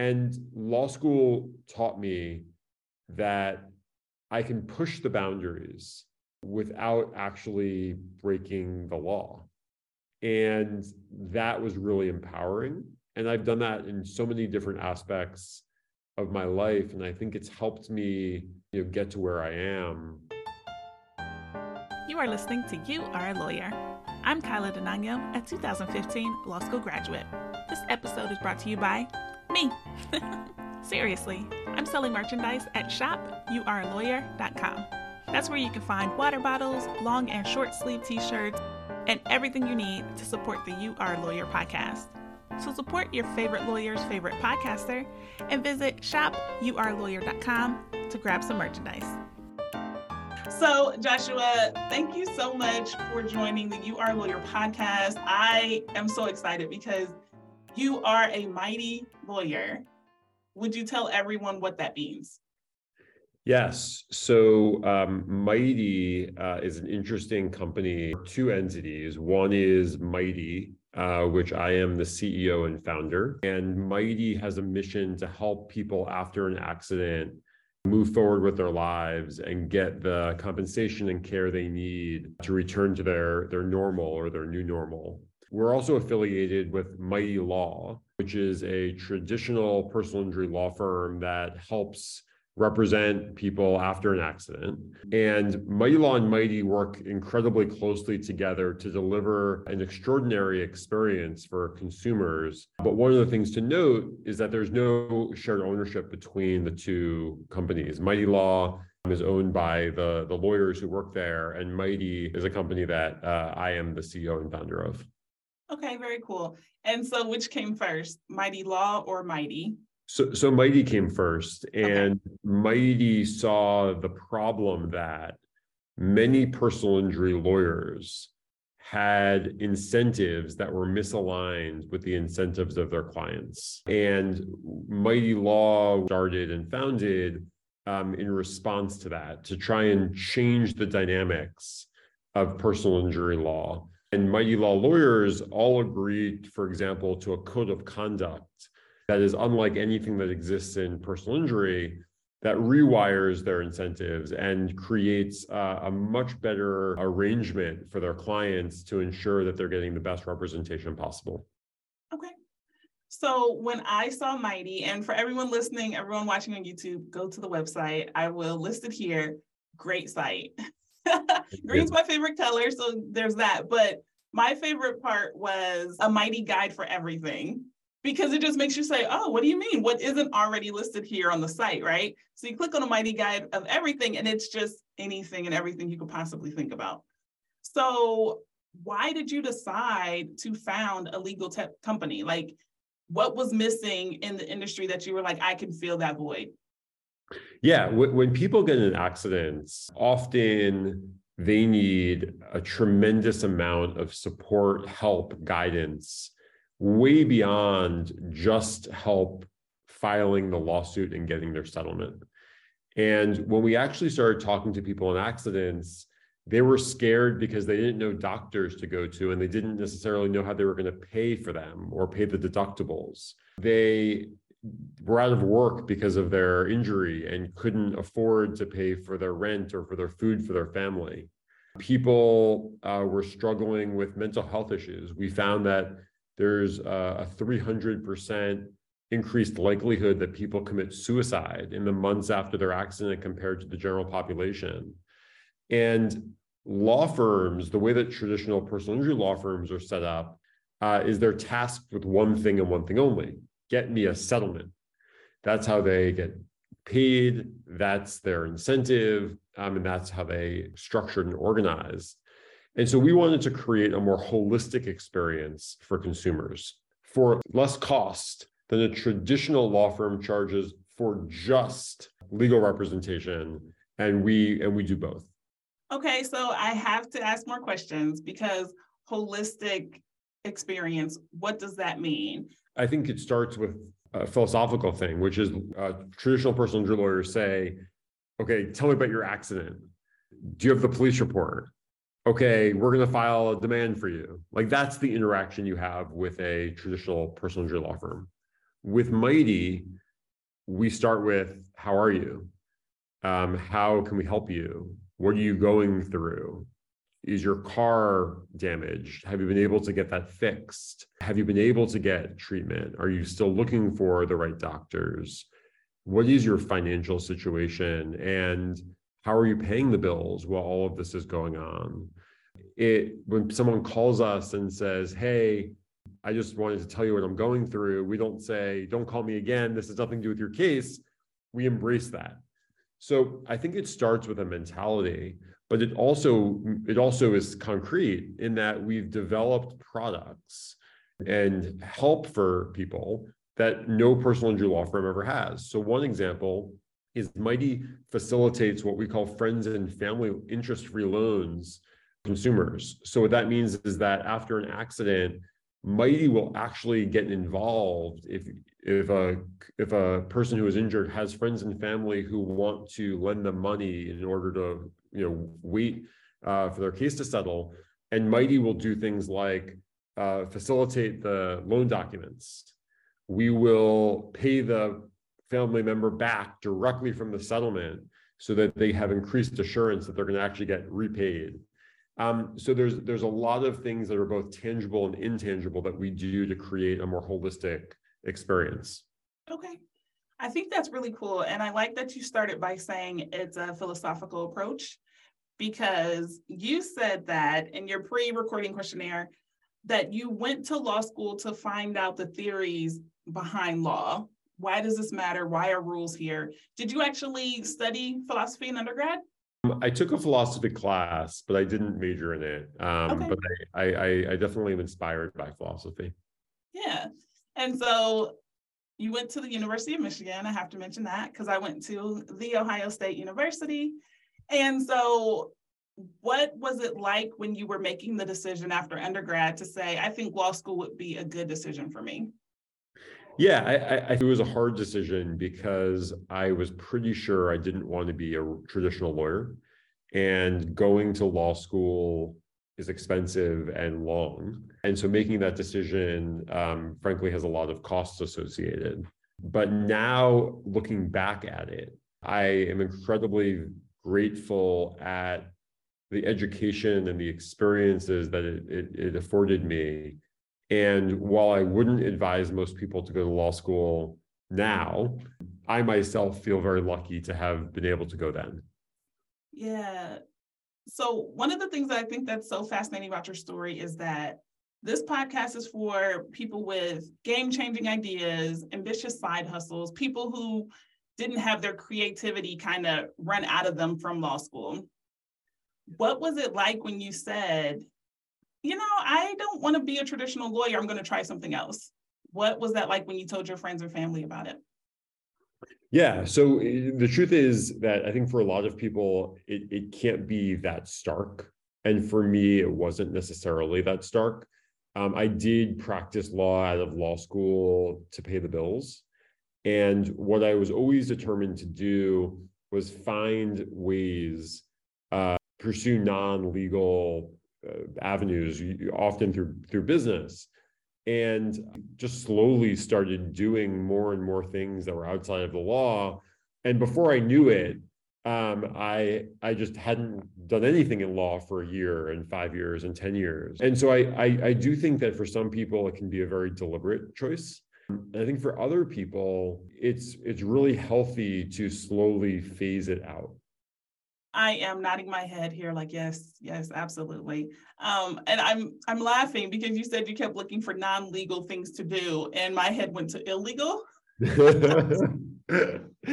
And law school taught me that I can push the boundaries without actually breaking the law. And that was really empowering. And I've done that in so many different aspects of my life. And I think it's helped me, get to where I am. You are listening to You Are a Lawyer. I'm Kyla DeNanio, a 2015 law school graduate. This episode is brought to you by me. Seriously, I'm selling merchandise at shopyouarelawyer.com. That's where you can find water bottles, long and short sleeve t-shirts, and everything you need to support the You Are a Lawyer podcast. So support your favorite lawyer's favorite podcaster and visit shopyouarelawyer.com to grab some merchandise. So Joshua, thank you so much for joining the You Are a Lawyer podcast. I am so excited because you are a mighty lawyer. Would you tell everyone what that means? Yes. So Mighty is an interesting company, two entities. One is Mighty, which I am the CEO and founder. And Mighty has a mission to help people after an accident move forward with their lives and get the compensation and care they need to return to their normal or their new normal. We're also affiliated with Mighty Law, which is a traditional personal injury law firm that helps represent people after an accident. And Mighty Law and Mighty work incredibly closely together to deliver an extraordinary experience for consumers. But one of the things to note is that there's no shared ownership between the two companies. Mighty Law is owned by the lawyers who work there, and Mighty is a company that I am the CEO and founder of. Okay, very cool. And so which came first, Mighty Law or Mighty? So Mighty came first, and okay. Mighty saw the problem that many personal injury lawyers had incentives that were misaligned with the incentives of their clients. And Mighty Law started and founded in response to that, to try and change the dynamics of personal injury law. And Mighty Law lawyers all agreed, for example, to a code of conduct that is unlike anything that exists in personal injury, that rewires their incentives and creates a much better arrangement for their clients to ensure that they're getting the best representation possible. Okay. So when I saw Mighty, and for everyone listening, everyone watching on YouTube, go to the website. I will list it here. Great site. Green's my favorite color, so there's that. But my favorite part was a Mighty guide for everything, because it just makes you say, oh, what do you mean? What isn't already listed here on the site, right? So you click on a Mighty guide of everything, and it's just anything and everything you could possibly think about. So why did you decide to found a legal tech company? Like, what was missing in the industry that you were like, I can fill that void? Yeah, when people get in accidents, often they need a tremendous amount of support, help, guidance, way beyond just help filing the lawsuit and getting their settlement. And when we actually started talking to people in accidents, they were scared because they didn't know doctors to go to, and they didn't necessarily know how they were going to pay for them or pay the deductibles. They were out of work because of their injury and couldn't afford to pay for their rent or for their food for their family. People were struggling with mental health issues. We found that there's a 300% increased likelihood that people commit suicide in the months after their accident compared to the general population. And law firms, the way that traditional personal injury law firms are set up, is they're tasked with one thing and one thing only: get me a settlement. That's how they get paid, that's their incentive, and that's how they structured and organized. And so we wanted to create a more holistic experience for consumers for less cost than a traditional law firm charges for just legal representation. And we do both. Okay, so I have to ask more questions, because holistic experience, what does that mean? I think it starts with a philosophical thing, which is traditional personal injury lawyers say, okay, tell me about your accident. Do you have the police report? Okay, we're going to file a demand for you. Like, that's the interaction you have with a traditional personal injury law firm. With Mighty, we start with, how are you? How can we help you? What are you going through? Is your car damaged? Have you been able to get that fixed? Have you been able to get treatment? Are you still looking for the right doctors? What is your financial situation? And how are you paying the bills while all of this is going on? When someone calls us and says, hey, I just wanted to tell you what I'm going through, we don't say, don't call me again, this has nothing to do with your case. We embrace that. So I think it starts with a mentality, but it also is concrete in that we've developed products and help for people that no personal injury law firm ever has. So one example is Mighty facilitates what we call friends and family interest-free loans consumers. So what that means is that after an accident, Mighty will actually get involved if a person who is injured has friends and family who want to lend them money in order to wait for their case to settle. And Mighty will do things like facilitate the loan documents. We will pay the family member back directly from the settlement so that they have increased assurance that they're going to actually get repaid. So there's a lot of things that are both tangible and intangible that we do to create a more holistic experience. Okay. I think that's really cool. And I like that you started by saying it's a philosophical approach, because you said that in your pre-recording questionnaire that you went to law school to find out the theories behind law. Why does this matter? Why are rules here? Did you actually study philosophy in undergrad? I took a philosophy class, but I didn't major in it. Okay. But I definitely am inspired by philosophy. Yeah. And so you went to the University of Michigan. I have to mention that because I went to the Ohio State University. And so what was it like when you were making the decision after undergrad to say, I think law school would be a good decision for me? Yeah, I it was a hard decision because I was pretty sure I didn't want to be a traditional lawyer, and going to law school is expensive and long. And so making that decision, frankly, has a lot of costs associated. But now looking back at it, I am incredibly grateful at the education and the experiences that it afforded me. And while I wouldn't advise most people to go to law school now, I myself feel very lucky to have been able to go then. Yeah. So one of the things that I think that's so fascinating about your story is that this podcast is for people with game-changing ideas, ambitious side hustles, people who didn't have their creativity kind of run out of them from law school. What was it like when you said, I don't want to be a traditional lawyer, I'm going to try something else? What was that like when you told your friends or family about it? Yeah, so the truth is that I think for a lot of people, it can't be that stark. And for me, it wasn't necessarily that stark. I did practice law out of law school to pay the bills. And what I was always determined to do was find ways, pursue non-legal avenues, often through business, and just slowly started doing more and more things that were outside of the law. And before I knew it, I just hadn't done anything in law for a year and 5 years and 10 years. And so I do think that for some people, it can be a very deliberate choice. And I think for other people, it's really healthy to slowly phase it out. I am nodding my head here like, yes, yes, absolutely. And I'm laughing because you said you kept looking for non-legal things to do, and my head went to illegal. So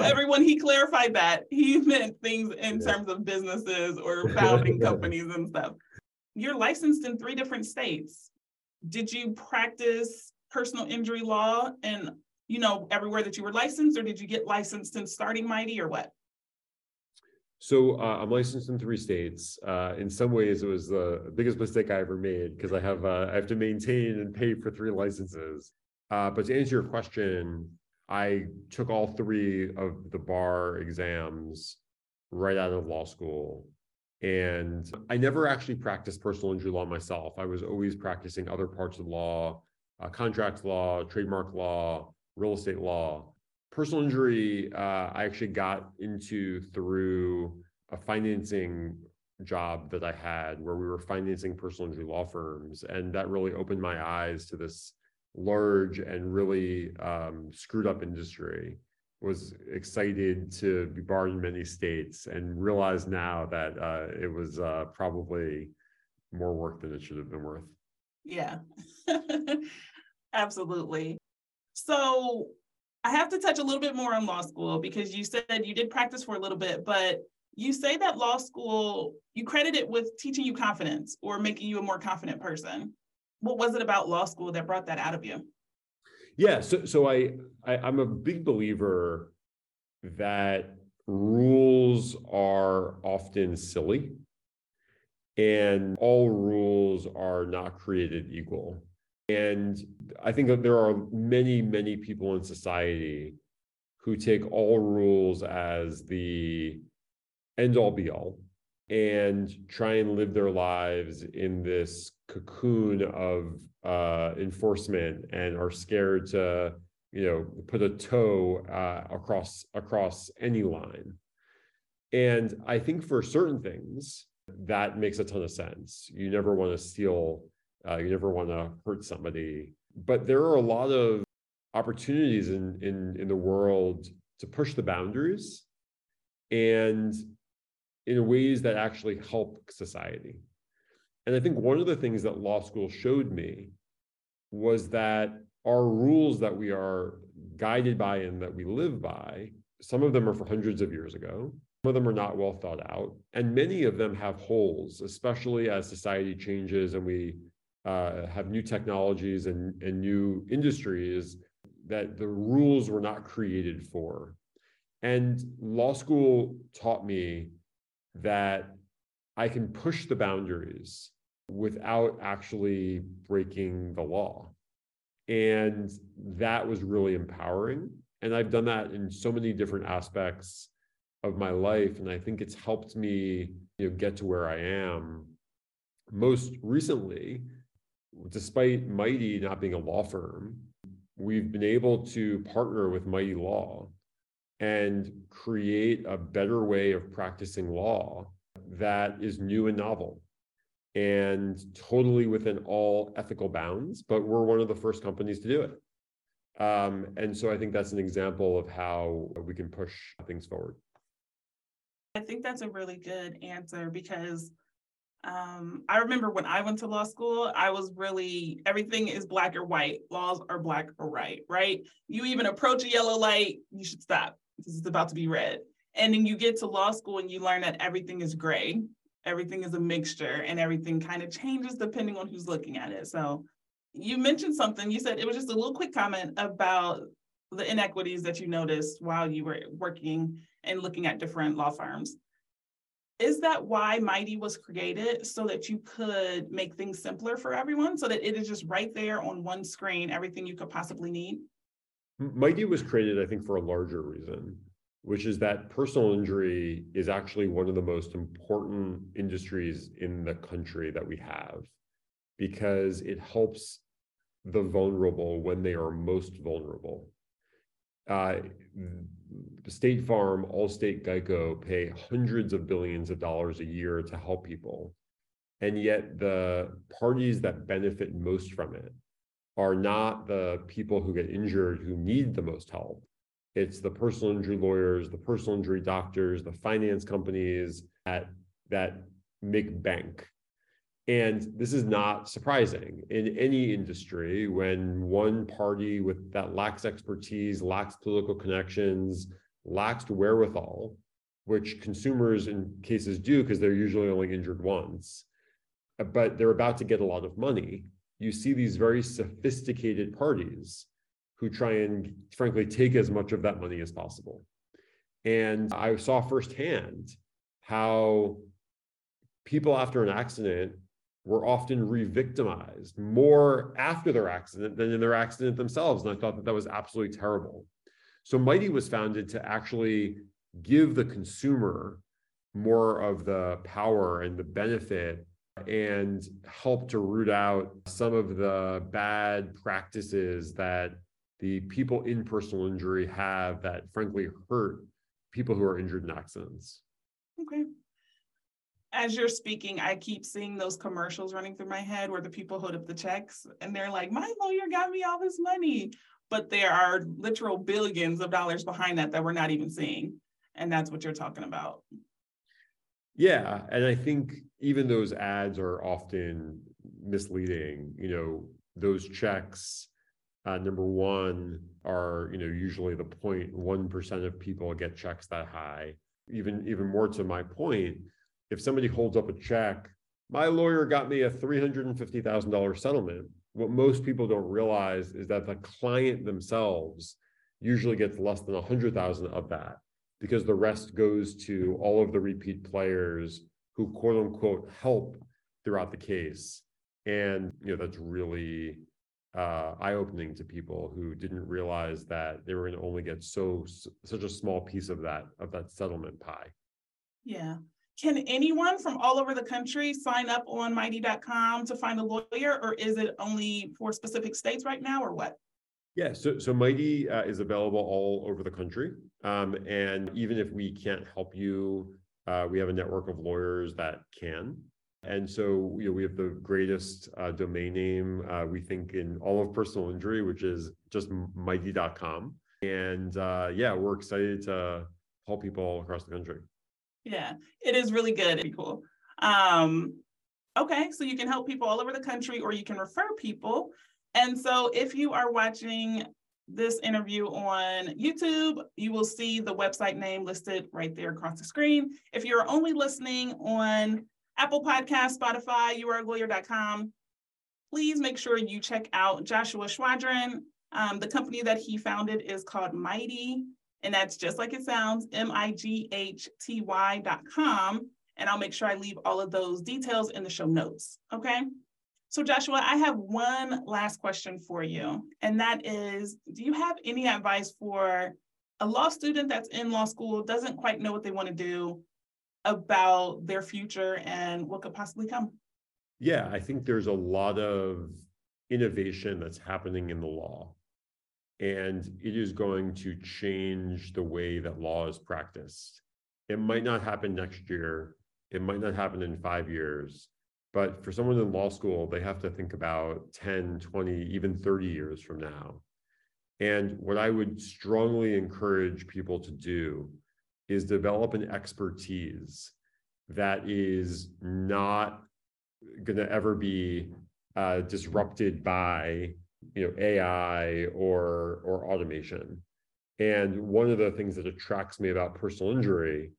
everyone, he clarified that. He meant things in terms of businesses or founding companies and stuff. You're licensed in 3 different states. Did you practice personal injury law and, everywhere that you were licensed, or did you get licensed since starting Mighty, or what? So I'm licensed in 3 states. In some ways, it was the biggest mistake I ever made because I have to maintain and pay for 3 licenses. But to answer your question, I took all 3 of the bar exams right out of law school. And I never actually practiced personal injury law myself. I was always practicing other parts of law, contract law, trademark law, real estate law. Personal injury, I actually got into through a financing job that I had where we were financing personal injury law firms. And that really opened my eyes to this large and really screwed up industry. Was excited to be barred in many states and realize now that it was probably more work than it should have been worth. Yeah, absolutely. So I have to touch a little bit more on law school, because you said you did practice for a little bit, but you say that law school, you credit it with teaching you confidence or making you a more confident person. What was it about law school that brought that out of you? Yeah, so I'm a big believer that rules are often silly and all rules are not created equal. And I think that there are many, many people in society who take all rules as the end-all be-all and try and live their lives in this cocoon of enforcement and are scared to, put a toe across any line. And I think for certain things, that makes a ton of sense. You never want to steal, you never want to hurt somebody. But there are a lot of opportunities in the world to push the boundaries and in ways that actually help society. And I think one of the things that law school showed me was that our rules that we are guided by and that we live by, some of them are from hundreds of years ago, some of them are not well thought out, and many of them have holes, especially as society changes and we have new technologies and new industries that the rules were not created for. And law school taught me that I can push the boundaries without actually breaking the law. And that was really empowering. And I've done that in so many different aspects of my life. And I think it's helped me, get to where I am. Most recently, despite Mighty not being a law firm, we've been able to partner with Mighty Law and create a better way of practicing law that is new and novel and totally within all ethical bounds, but we're one of the first companies to do it. And so I think that's an example of how we can push things forward. I think that's a really good answer, because I remember when I went to law school, I was really, everything is black or white. Laws are black or white, right? You even approach a yellow light, you should stop. This is about to be red. And then you get to law school and you learn that everything is gray, everything is a mixture, and everything kind of changes depending on who's looking at it. So you mentioned something, you said it was just a little quick comment about the inequities that you noticed while you were working and looking at different law firms. Is that why Mighty was created, so that you could make things simpler for everyone, so that it is just right there on one screen, everything you could possibly need? Mighty was created, I think, for a larger reason, which is that personal injury is actually one of the most important industries in the country that we have, because it helps the vulnerable when they are most vulnerable. State Farm, Allstate, Geico pay hundreds of billions of dollars a year to help people. And yet the parties that benefit most from it are not the people who get injured who need the most help. It's the personal injury lawyers, the personal injury doctors, the finance companies that make bank. And this is not surprising in any industry. When one party with that lacks expertise, lacks political connections, lacks wherewithal, which consumers in cases do because they're usually only injured once, but they're about to get a lot of money, you see these very sophisticated parties who try and, frankly, take as much of that money as possible. And I saw firsthand how people after an accident were often re-victimized more after their accident than in their accident themselves. And I thought that was absolutely terrible. So Mighty was founded to actually give the consumer more of the power and the benefit and help to root out some of the bad practices that the people in personal injury have that frankly hurt people who are injured in accidents. Okay. As you're speaking, I keep seeing those commercials running through my head where the people hold up the checks and they're like, my lawyer got me all this money. But there are literal billions of dollars behind that that we're not even seeing. And that's what you're talking about. Yeah. And I think even those ads are often misleading. You know, those checks, number one, are, you know, usually the 0.1% of people get checks that high. Even more to my point, if somebody holds up a check, my lawyer got me a $350,000 settlement. What most people don't realize is that the client themselves usually gets less than 100,000 of that, because the rest goes to all of the repeat players who, quote unquote, help throughout the case. And, you know, that's really eye-opening to people who didn't realize that they were going to only get such a small piece of that settlement pie. Yeah. Can anyone from all over the country sign up on mighty.com to find a lawyer, or is it only for specific states right now, or what? Yeah, so Mighty is available all over the country. And even if we can't help you, we have a network of lawyers that can. And so, you know, we have the greatest domain name, we think, in all of personal injury, which is just mighty.com. And yeah, we're excited to help people all across the country. Yeah, it is really good and cool. Okay, so you can help people all over the country, or you can refer people. And so if you are watching this interview on YouTube, you will see the website name listed right there across the screen. If you're only listening on Apple Podcasts, Spotify, youarealawyer.com, please make sure you check out Joshua Schwadron. The company that he founded is called Mighty, and that's just like it sounds, mighty.com. And I'll make sure I leave all of those details in the show notes, okay? So Joshua, I have one last question for you, and that is, do you have any advice for a law student that's in law school, doesn't quite know what they want to do, about their future and what could possibly come? Yeah, I think there's a lot of innovation that's happening in the law, and it is going to change the way that law is practiced. It might not happen next year. It might not happen in 5 years. But for someone in law school, they have to think about 10, 20, even 30 years from now. And what I would strongly encourage people to do is develop an expertise that is not going to ever be disrupted by, you know, AI or automation. And one of the things that attracts me about personal injury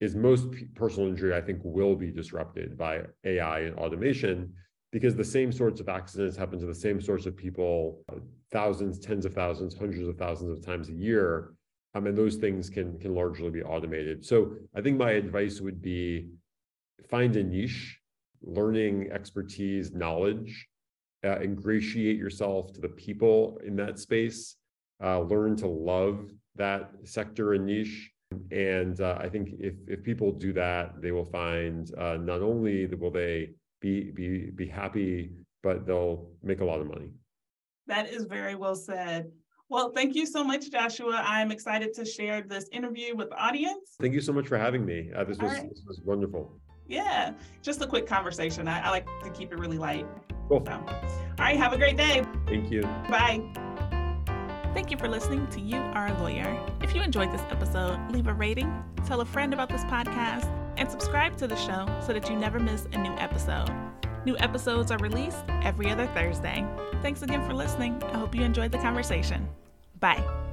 is most personal injury, I think, will be disrupted by AI and automation, because the same sorts of accidents happen to the same sorts of people thousands, tens of thousands, hundreds of thousands of times a year. And those things can largely be automated. So I think my advice would be, find a niche, learning, expertise, knowledge, ingratiate yourself to the people in that space, learn to love that sector and niche. And I think if people do that, they will find not only will they be happy, but they'll make a lot of money. That is very well said. Well, thank you so much, Joshua. I'm excited to share this interview with the audience. Thank you so much for having me. This was wonderful. Yeah, just a quick conversation. I like to keep it really light. Cool. So, all right, have a great day. Thank you. Bye. Thank you for listening to You Are a Lawyer. If you enjoyed this episode, leave a rating, tell a friend about this podcast, and subscribe to the show so that you never miss a new episode. New episodes are released every other Thursday. Thanks again for listening. I hope you enjoyed the conversation. Bye.